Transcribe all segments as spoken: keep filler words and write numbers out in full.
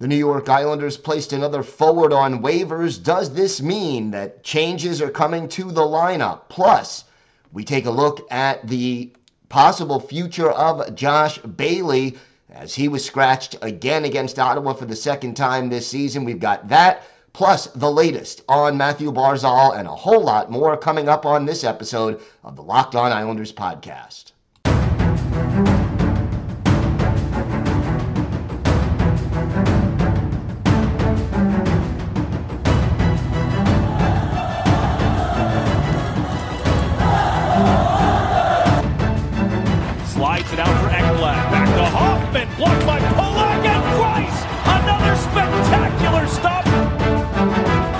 The New York Islanders placed another forward on waivers. Does this mean that changes are coming to the lineup? Plus, we take a look at the possible future of Josh Bailey as he was scratched again against Ottawa for the second time this season. We've got that, plus the latest on Matthew Barzal and a whole lot more coming up on this episode of the Locked On Islanders podcast. Blocked by Polak and Price. Another spectacular stop.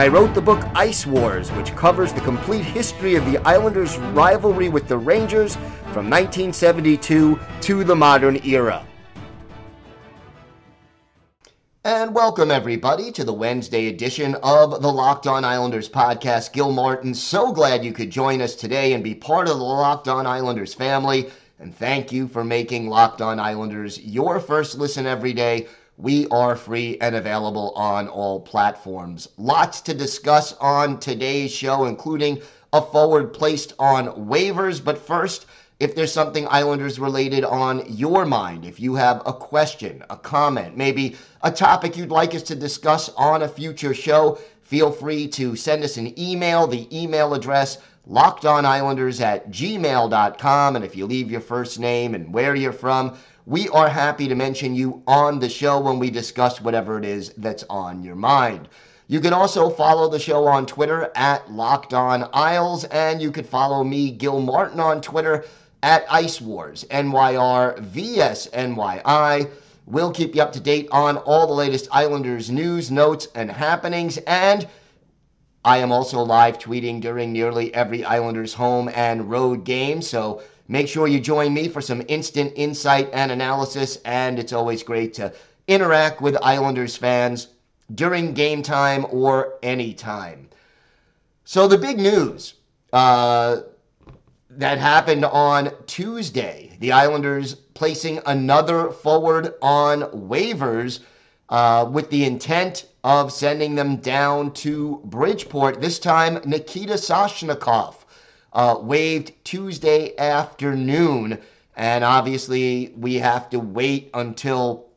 I wrote the book Ice Wars, which covers the complete history of the Islanders' rivalry with the Rangers from nineteen seventy-two to the modern era. And welcome, everybody, to the Wednesday edition of the Locked On Islanders podcast. Gil Martin, so glad you could join us today and be part of the Locked On Islanders family. And thank you for making Locked On Islanders your first listen every day. We are free and available on all platforms. Lots to discuss on today's show, including a forward placed on waivers. But first, if there's something Islanders related on your mind, if you have a question, a comment, maybe a topic you'd like us to discuss on a future show, feel free to send us an email. The email address, LockedOnIslanders at gmail dot com, and if you leave your first name and where you're from, we are happy to mention you on the show when we discuss whatever it is that's on your mind. You can also follow the show on Twitter at LockedOnIsles, and you can follow me, Gil Martin, on Twitter at Ice Wars, N Y R V S N Y I. We'll keep you up to date on all the latest Islanders news, notes, and happenings, and I am also live tweeting during nearly every Islanders home and road game, so make sure you join me for some instant insight and analysis, and it's always great to interact with Islanders fans during game time or any time. So the big news uh, that happened on Tuesday, the Islanders placing another forward on waivers uh, with the intent of sending them down to Bridgeport. This time, Nikita Soshnikov uh, waived Tuesday afternoon. And obviously, we have to wait until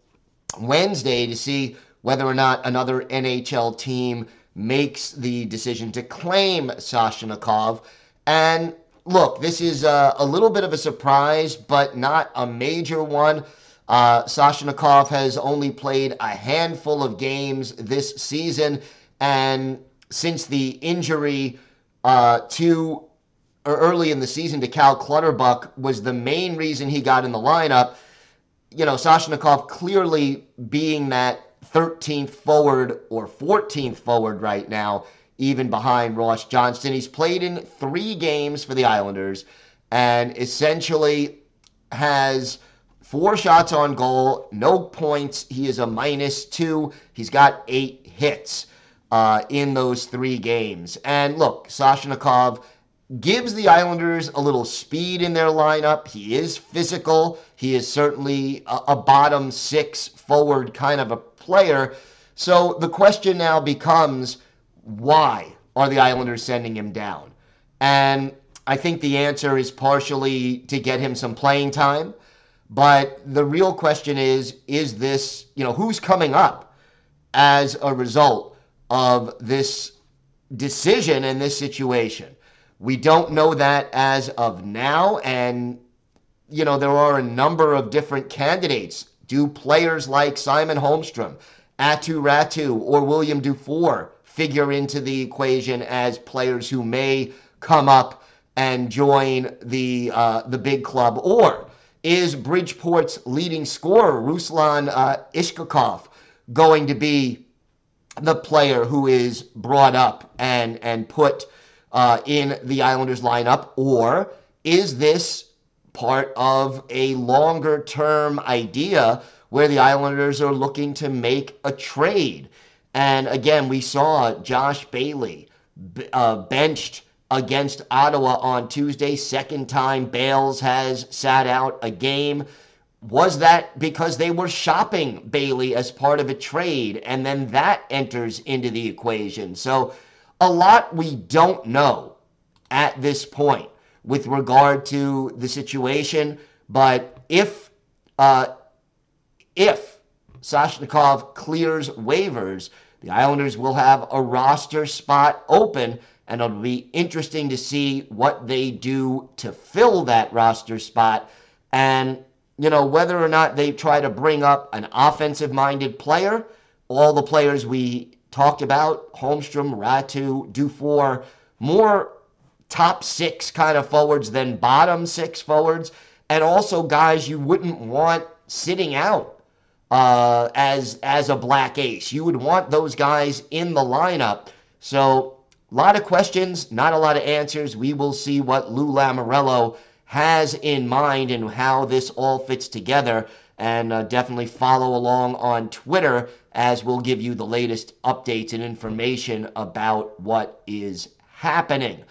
Wednesday to see whether or not another N H L team makes the decision to claim Soshnikov. And look, this is a, a little bit of a surprise, but not a major one. Uh, Soshnikov has only played a handful of games this season, and since the injury uh, to or early in the season to Cal Clutterbuck was the main reason he got in the lineup, you know, Soshnikov clearly being that thirteenth forward or fourteenth forward right now, even behind Ross Johnston. He's played in three games for the Islanders and essentially has four shots on goal, no points. He is a minus two. He's got eight hits uh, in those three games. And look, Soshnikov gives the Islanders a little speed in their lineup. He is physical. He is certainly a, a bottom six forward kind of a player. So the question now becomes, why are the Islanders sending him down? And I think the answer is partially to get him some playing time. But the real question is, is this, you know, who's coming up as a result of this decision and this situation? We don't know that as of now. And, you know, there are a number of different candidates. Do players like Simon Holmstrom, Atu Ratu, or William Dufour figure into the equation as players who may come up and join the uh, the big club? Or is Bridgeport's leading scorer, Ruslan uh, Iskhakov, going to be the player who is brought up and, and put uh, in the Islanders lineup, or is this part of a longer-term idea where the Islanders are looking to make a trade? And again, we saw Josh Bailey b- uh, benched against Ottawa on Tuesday. Second time Bales has sat out a game. Was that because they were shopping Bailey as part of a trade? And then that enters into the equation. So a lot we don't know at this point with regard to the situation. But if uh, if Soshnikov clears waivers, the Islanders will have a roster spot open, and it'll be interesting to see what they do to fill that roster spot. And you know, whether or not they try to bring up an offensive-minded player, all the players we talked about, Holmstrom, Ratu, Dufour, more top six kind of forwards than bottom six forwards, and also guys you wouldn't want sitting out uh, as, as a black ace. You would want those guys in the lineup. So a lot of questions, not a lot of answers. We will see what Lou Lamorello has in mind and how this all fits together, and uh, definitely follow along on Twitter as we'll give you the latest updates and information about what is happening.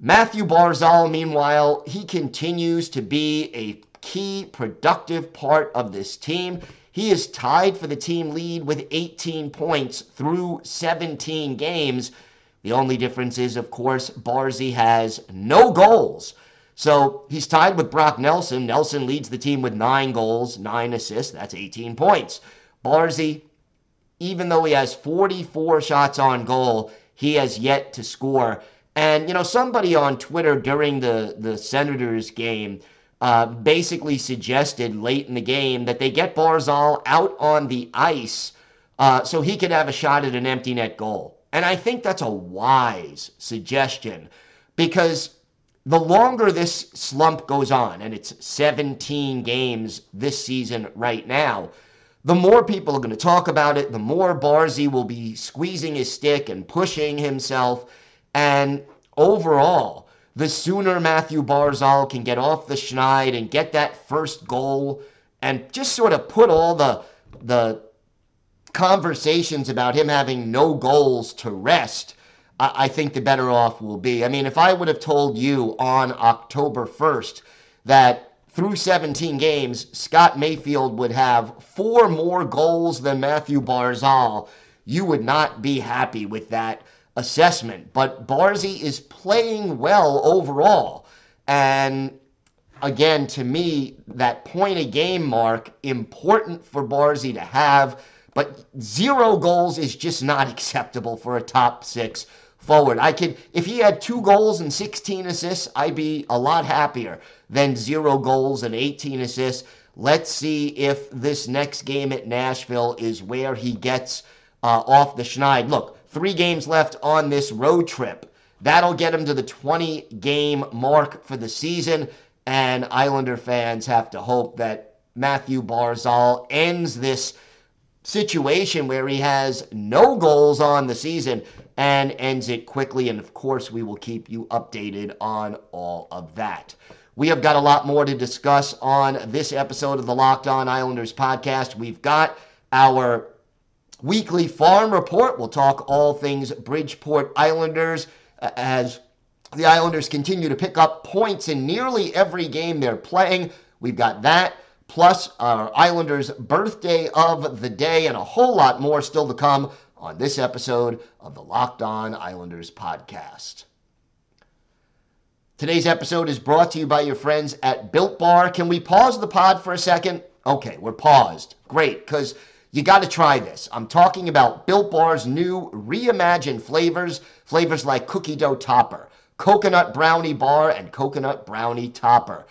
Matthew Barzal, meanwhile, he continues to be a key productive part of this team. He is tied for the team lead with eighteen points through seventeen games. The only difference is, of course, Barzy has no goals. So he's tied with Brock Nelson. Nelson leads the team with nine goals, nine assists. That's eighteen points. Barzy, even though he has forty-four shots on goal, he has yet to score. And, you know, somebody on Twitter during the, the Senators game uh, basically suggested late in the game that they get Barzal out on the ice uh, so he could have a shot at an empty net goal. And I think that's a wise suggestion, because the longer this slump goes on, and it's seventeen games this season right now, the more people are going to talk about it, the more Barzy will be squeezing his stick and pushing himself. And overall, the sooner Matthew Barzal can get off the schneid and get that first goal and just sort of put all the, the conversations about him having no goals to rest, I think the better off we'll be. I mean, if I would have told you on October first that through seventeen games, Scott Mayfield would have four more goals than Matthew Barzal, you would not be happy with that assessment. But Barzy is playing well overall. And again, to me, that point a game mark, important for Barzy to have, but zero goals is just not acceptable for a top six forward. I could, if he had two goals and sixteen assists, I'd be a lot happier than zero goals and eighteen assists. Let's see if this next game at Nashville is where he gets uh, off the schneid. Look, three games left on this road trip. That'll get him to the twenty-game mark for the season, and Islander fans have to hope that Matthew Barzal ends this situation where he has no goals on the season and ends it quickly. And of course, we will keep you updated on all of that. We have got a lot more to discuss on this episode of the Locked On Islanders podcast. We've got our weekly farm report. We'll talk all things Bridgeport Islanders as the Islanders continue to pick up points in nearly every game they're playing. We've got that, plus our Islanders' birthday of the day, and a whole lot more still to come on this episode of the Locked On Islanders podcast. Today's episode is brought to you by your friends at Built Bar. Can we pause the pod for a second? Okay, we're paused. Great, because you got to try this. I'm talking about Built Bar's new reimagined flavors, flavors like Cookie Dough Topper, Coconut Brownie Bar, and Coconut Brownie Topper.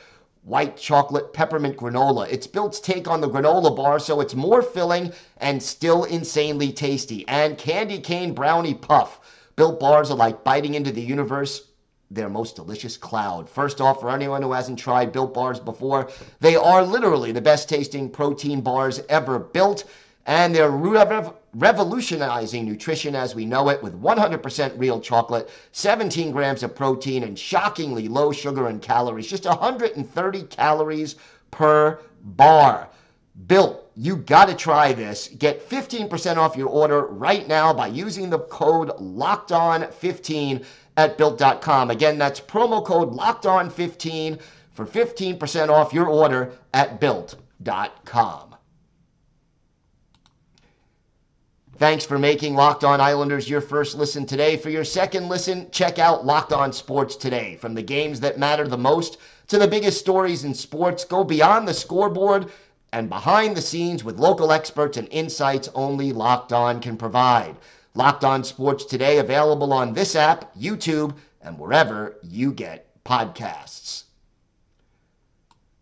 White chocolate peppermint granola. It's Built's take on the granola bar, so it's more filling and still insanely tasty. And candy cane brownie puff. Built bars are like biting into the universe, their most delicious cloud. First off, for anyone who hasn't tried Built bars before, they are literally the best tasting protein bars ever built. And they're rev- revolutionizing nutrition as we know it with one hundred percent real chocolate, seventeen grams of protein, and shockingly low sugar and calories, just one hundred thirty calories per bar. Built, you got to try this. Get fifteen percent off your order right now by using the code locked on fifteen at built dot com. Again, that's promo code locked on fifteen for fifteen percent off your order at built dot com. Thanks for making Locked On Islanders your first listen today. For your second listen, check out Locked On Sports Today. From the games that matter the most to the biggest stories in sports, go beyond the scoreboard and behind the scenes with local experts and insights only Locked On can provide. Locked On Sports Today, available on this app, YouTube, and wherever you get podcasts.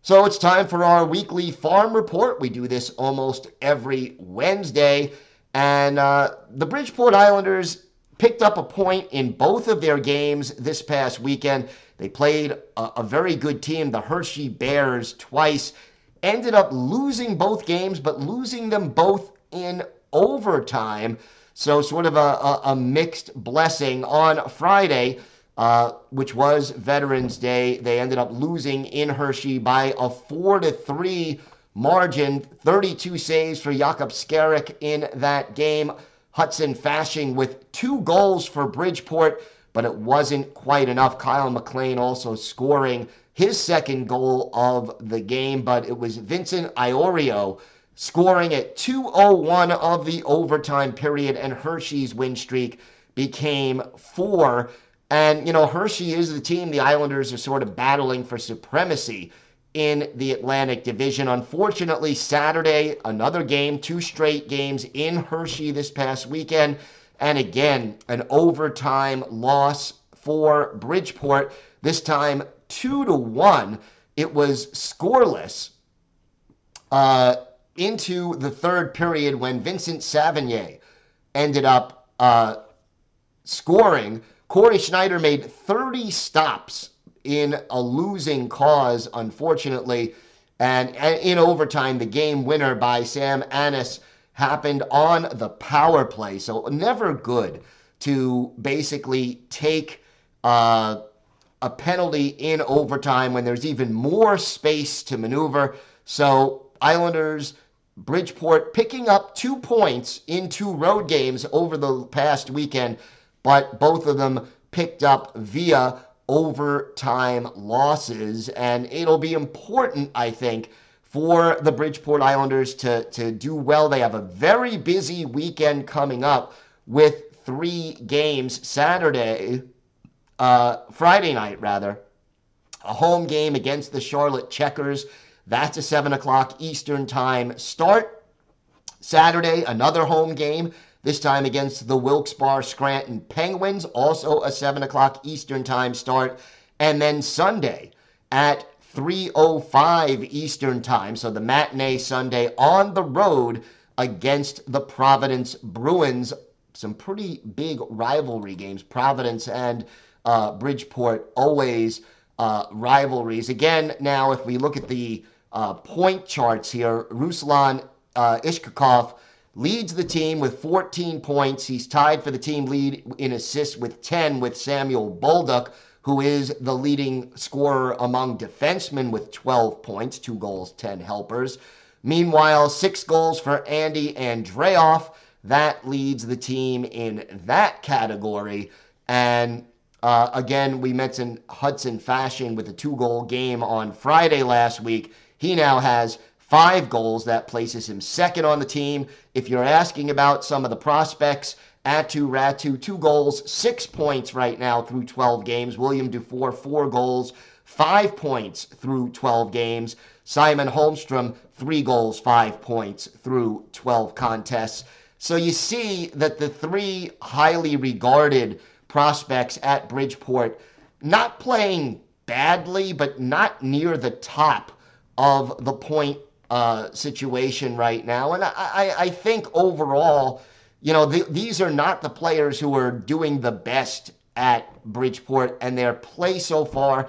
So it's time for our weekly farm report. We do this almost every Wednesday. And uh, the Bridgeport Islanders picked up a point in both of their games this past weekend. They played a, a very good team, the Hershey Bears, twice. Ended up losing both games, but losing them both in overtime. So sort of a, a, a mixed blessing. On Friday, uh, which was Veterans Day, they ended up losing in Hershey by a four to three margin. thirty-two saves for Jakob Skarick in that game. Hudson Fashing with two goals for Bridgeport, but it wasn't quite enough. Kyle McLean also scoring his second goal of the game, but it was Vincent Iorio scoring at two oh one of the overtime period, and Hershey's win streak became four. And, you know, Hershey is the team the Islanders are sort of battling for supremacy in the Atlantic Division. Unfortunately, Saturday, another game, two straight games in Hershey this past weekend, and again, an overtime loss for Bridgeport, this time two to one. It was scoreless uh, into the third period when Vincent Savigny ended up uh, scoring. Corey Schneider made thirty stops in a losing cause, unfortunately, and in overtime, the game winner by Sam Annis happened on the power play. So never good to basically take uh, a penalty in overtime when there's even more space to maneuver. So Islanders, Bridgeport picking up two points in two road games over the past weekend, but both of them picked up via overtime losses. And it'll be important, I think, for the Bridgeport Islanders to, to do well. They have a very busy weekend coming up with three games Saturday, uh, Friday night rather, a home game against the Charlotte Checkers. That's a seven o'clock Eastern time start. Saturday, another home game, this time against the Wilkes Bar Scranton Penguins, also a seven o'clock Eastern time start. And then Sunday at three oh five Eastern time, so the matinee Sunday, on the road against the Providence Bruins. Some pretty big rivalry games. Providence and uh, Bridgeport, always uh, rivalries. Again, now if we look at the uh, point charts here, Ruslan uh, Iskhakov leads the team with fourteen points. He's tied for the team lead in assists with ten with Samuel Bolduc, who is the leading scorer among defensemen with twelve points, two goals, ten helpers. Meanwhile, six goals for Andy Andreoff. That leads the team in that category. And uh, again, we mentioned Hudson Fashing with a two-goal game on Friday last week. He now has five goals. That places him second on the team. If you're asking about some of the prospects, Atu Ratu, two goals, six points right now through twelve games. William Dufour, four goals, five points through twelve games. Simon Holmstrom, three goals, five points through twelve contests. So you see that the three highly regarded prospects at Bridgeport not playing badly, but not near the top of the point uh, situation right now. And I, I, I think overall, you know, the, these are not the players who are doing the best at Bridgeport, and their play so far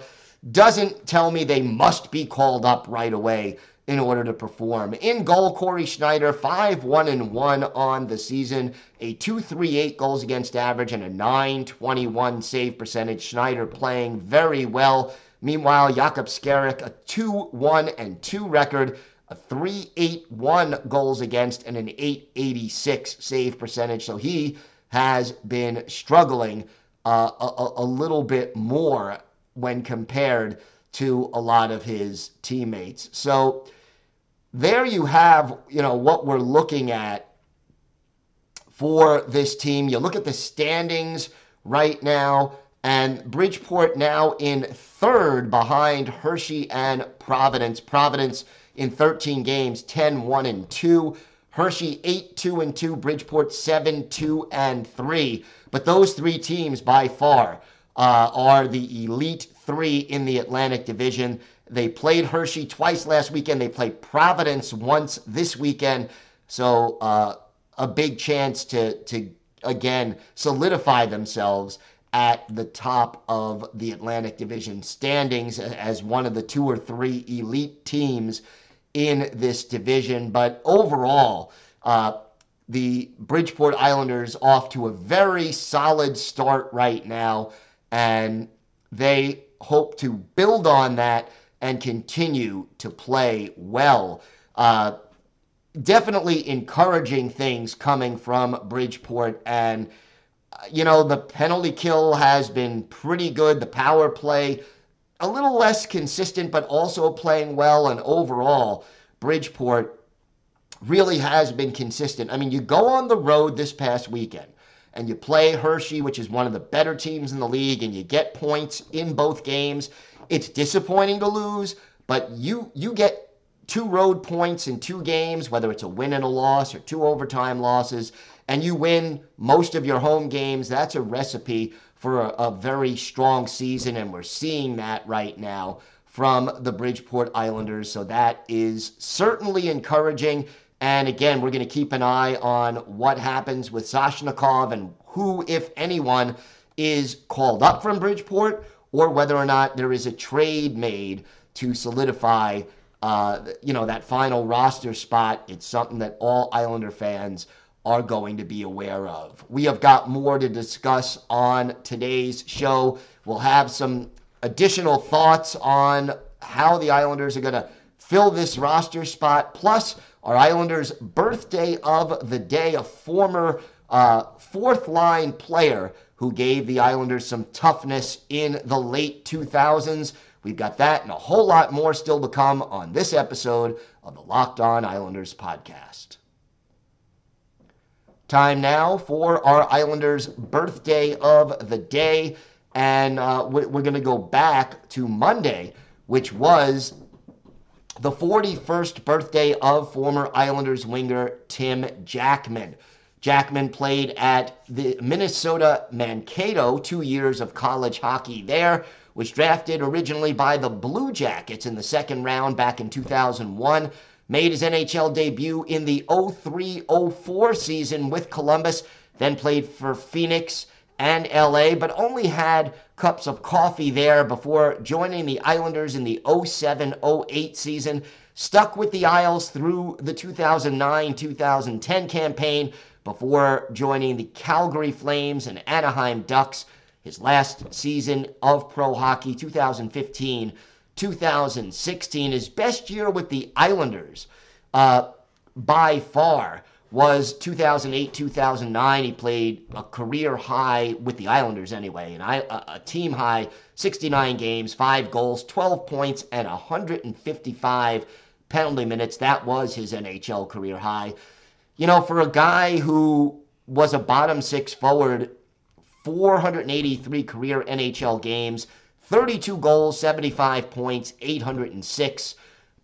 doesn't tell me they must be called up right away in order to perform. In goal, Corey Schneider, five one one on the season, a two thirty-eight goals against average and a nine twenty-one save percentage. Schneider playing very well. Meanwhile, Jakob Skarick, a two one two record, a three eighty-one goals against and an eight eighty-six save percentage. So he has been struggling uh, a, a little bit more when compared to a lot of his teammates. So there you have, you know, what we're looking at for this team. You look at the standings right now, and Bridgeport now in third behind Hershey and Providence. Providence in thirteen games, ten one and two. Hershey eight two and two, Bridgeport seven two and three. But those three teams by far uh, are the elite three in the Atlantic Division. They played Hershey twice last weekend. They played Providence once this weekend. So uh, a big chance to, to, again, solidify themselves at the top of the Atlantic Division standings as one of the two or three elite teams in this division. But overall, uh, the Bridgeport Islanders off to a very solid start right now, and they hope to build on that and continue to play well. Uh, definitely encouraging things coming from Bridgeport, and you know, the penalty kill has been pretty good. The power play, a little less consistent, but also playing well. And overall, Bridgeport really has been consistent. I mean, you go on the road this past weekend and you play Hershey, which is one of the better teams in the league, and you get points in both games. It's disappointing to lose, but you you get two road points in two games, whether it's a win and a loss or two overtime losses, and you win most of your home games. That's a recipe for a, a very strong season, and we're seeing that right now from the Bridgeport Islanders. So that is certainly encouraging. And again, we're going to keep an eye on what happens with Soshnikov and who, if anyone, is called up from Bridgeport, or whether or not there is a trade made to solidify uh, you know, that final roster spot. It's something that all Islander fans are going to be aware of. We have got more to discuss on today's show. We'll have some additional thoughts on how the Islanders are going to fill this roster spot, plus our Islanders' birthday of the day, a former uh, fourth-line player who gave the Islanders some toughness in the late two thousands. We've got that and a whole lot more still to come on this episode of the Locked On Islanders podcast. Time now for our Islanders' birthday of the day. And uh, we're, we're going to go back to Monday, which was the forty-first birthday of former Islanders winger Tim Jackman. Jackman played at the Minnesota Mankato, two years of college hockey there, was drafted originally by the Blue Jackets in the second round back in two thousand one, made his N H L debut in the oh three oh four season with Columbus, then played for Phoenix and L A, but only had cups of coffee there before joining the Islanders in the oh seven oh eight season, stuck with the Isles through the two thousand nine two thousand ten campaign before joining the Calgary Flames and Anaheim Ducks. His last season of pro hockey, two thousand fifteen two thousand sixteen, his best year with the Islanders uh, by far was two thousand eight two thousand nine. He played a career high with the Islanders anyway, and a team high sixty-nine games, five goals, twelve points, and one hundred fifty-five penalty minutes. That was his N H L career high. You know, for a guy who was a bottom six forward, four hundred eighty-three career N H L games, thirty-two goals, seventy-five points, eight hundred six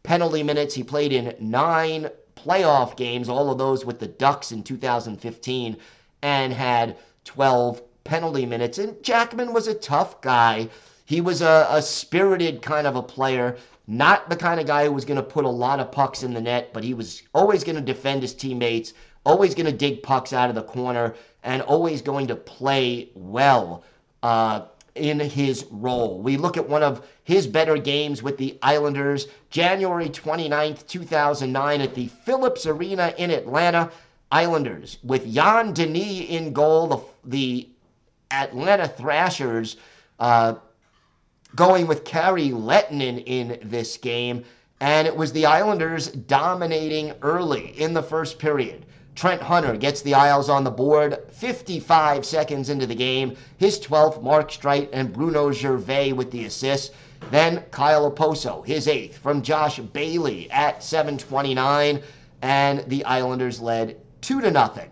penalty minutes. He played in nine playoff games, all of those with the Ducks in two thousand fifteen, and had twelve penalty minutes. And Jackman was a tough guy. He was a, a spirited kind of a player, not the kind of guy who was going to put a lot of pucks in the net, but he was always going to defend his teammates, always going to dig pucks out of the corner, and always going to play well uh, in his role. We look at one of his better games with the Islanders, January twenty-ninth, two thousand nine, at the Phillips Arena in Atlanta. Islanders with Jan Denis in goal, the, the Atlanta Thrashers uh, going with Kari Lehtinen in this game. And it was the Islanders dominating early in the first period. Trent Hunter gets the Isles on the board fifty-five seconds into the game. His twelfth, Mark Streit and Bruno Gervais with the assist. Then Kyle Okposo, his eighth from Josh Bailey at seven twenty-nine. And the Islanders led two to nothing.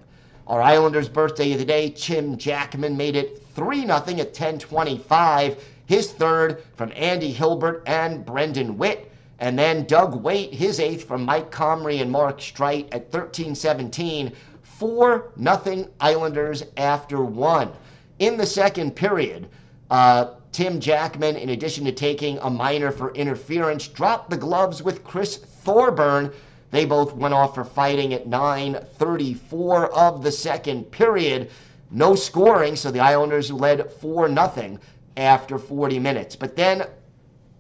Our Islanders' birthday of the day, Tim Jackman made it three nothing at ten twenty-five. His third from Andy Hilbert and Brendan Witt. And then Doug Waite, his eighth from Mike Comrie and Mark Streit at thirteen seventeen. four nothing Islanders after one. In the second period, uh, Tim Jackman, in addition to taking a minor for interference, dropped the gloves with Chris Thorburn. They both went off for fighting at nine thirty-four of the second period. No scoring, so the Islanders led four nothing after forty minutes. But then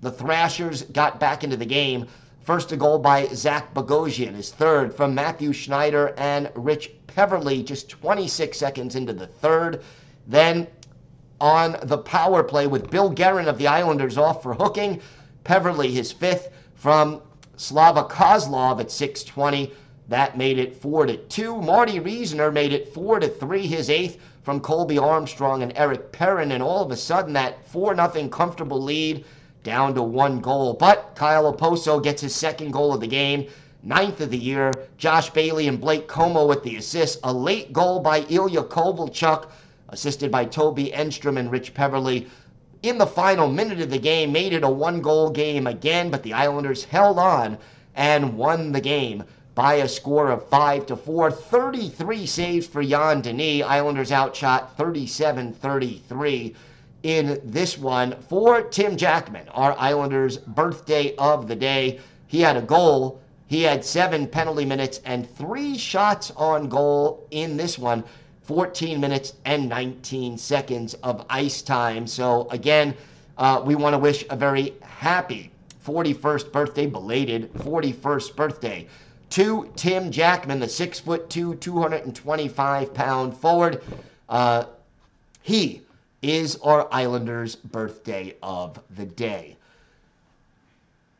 the Thrashers got back into the game. First a goal by Zach Bogosian, his third from Matthew Schneider and Rich Peverly just twenty-six seconds into the third. Then on the power play with Bill Guerin of the Islanders off for hooking, Peverly his fifth from Slava Kozlov at six twenty. That made it four to two. Marty Reasoner made it four to three, his eighth from Colby Armstrong and Eric Perrin. And all of a sudden that four nothing comfortable lead down to one goal. But Kyle Okposo gets his second goal of the game, ninth of the year. Josh Bailey and Blake Como with the assist. A late goal by Ilya Kovalchuk, assisted by Toby Enstrom and Rich Peverly. In the final minute of the game, made it a one-goal game again, but the Islanders held on and won the game by a score of five to four. thirty-three saves for Jan Denis. Islanders outshot thirty-seven thirty-three. In this one for Tim Jackman, our Islanders' birthday of the day. He had a goal. He had seven penalty minutes and three shots on goal in this one. fourteen minutes and nineteen seconds of ice time. So again, uh, we want to wish a very happy forty-first birthday, belated forty-first birthday to Tim Jackman, the six foot two, two hundred twenty-five pound forward. Uh, he is our Islanders' birthday of the day.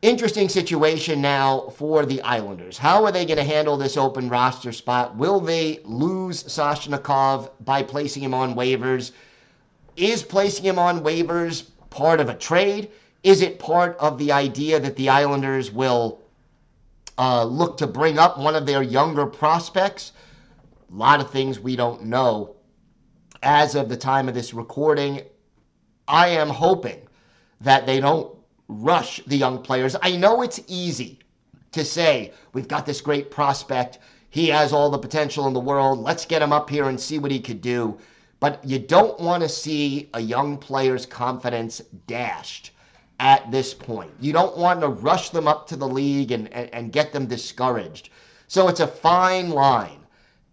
Interesting situation now for the Islanders. How are they going to handle this open roster spot? Will they lose Soshnikov by placing him on waivers? Is placing him on waivers part of a trade? Is it part of the idea that the Islanders will uh, look to bring up one of their younger prospects? A lot of things we don't know. As of the time of this recording, I am hoping that they don't rush the young players. I know it's easy to say, we've got this great prospect. He has all the potential in the world. Let's get him up here and see what he could do. But you don't want to see a young player's confidence dashed at this point. You don't want to rush them up to the league and, and, and get them discouraged. So it's a fine line.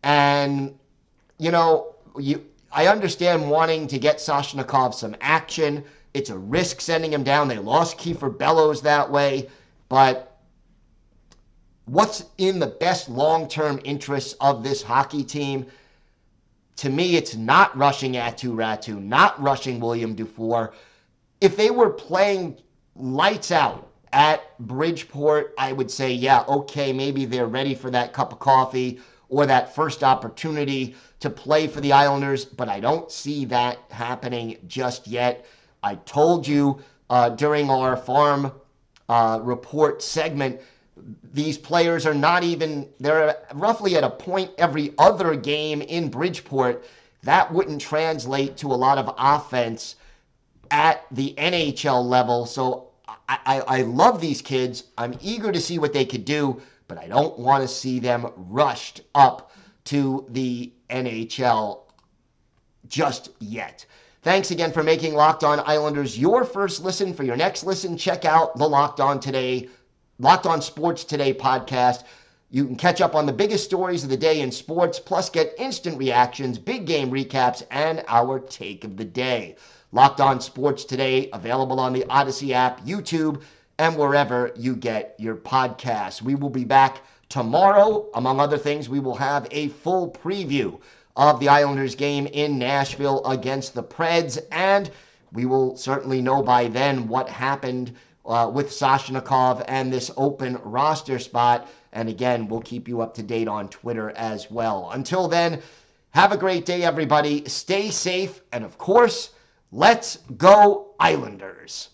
And, you know, you... I understand wanting to get Soshnikov some action. It's a risk sending him down. They lost Kiefer Bellows that way. But what's in the best long-term interests of this hockey team? To me, it's not rushing Atu Ratu, not rushing William Dufour. If they were playing lights out at Bridgeport, I would say, yeah, okay, maybe they're ready for that cup of coffee or that first opportunity to play for the Islanders, but I don't see that happening just yet. I told you uh, during our farm uh, report segment, these players are not even, they're roughly at a point every other game in Bridgeport. That wouldn't translate to a lot of offense at the N H L level. So I, I, I love these kids. I'm eager to see what they could do, but I don't want to see them rushed up to the N H L just yet. Thanks again for making Locked On Islanders your first listen. For your next listen, check out the Locked On Today, Locked On Sports Today podcast. You can catch up on the biggest stories of the day in sports, plus get instant reactions, big game recaps, and our take of the day. Locked On Sports Today, available on the Odyssey app, YouTube, and wherever you get your podcasts. We will be back tomorrow. Among other things, we will have a full preview of the Islanders game in Nashville against the Preds, and we will certainly know by then what happened uh, with Soshnikov and this open roster spot. And again, we'll keep you up to date on Twitter as well. Until then, have a great day, everybody. Stay safe, and of course, let's go Islanders.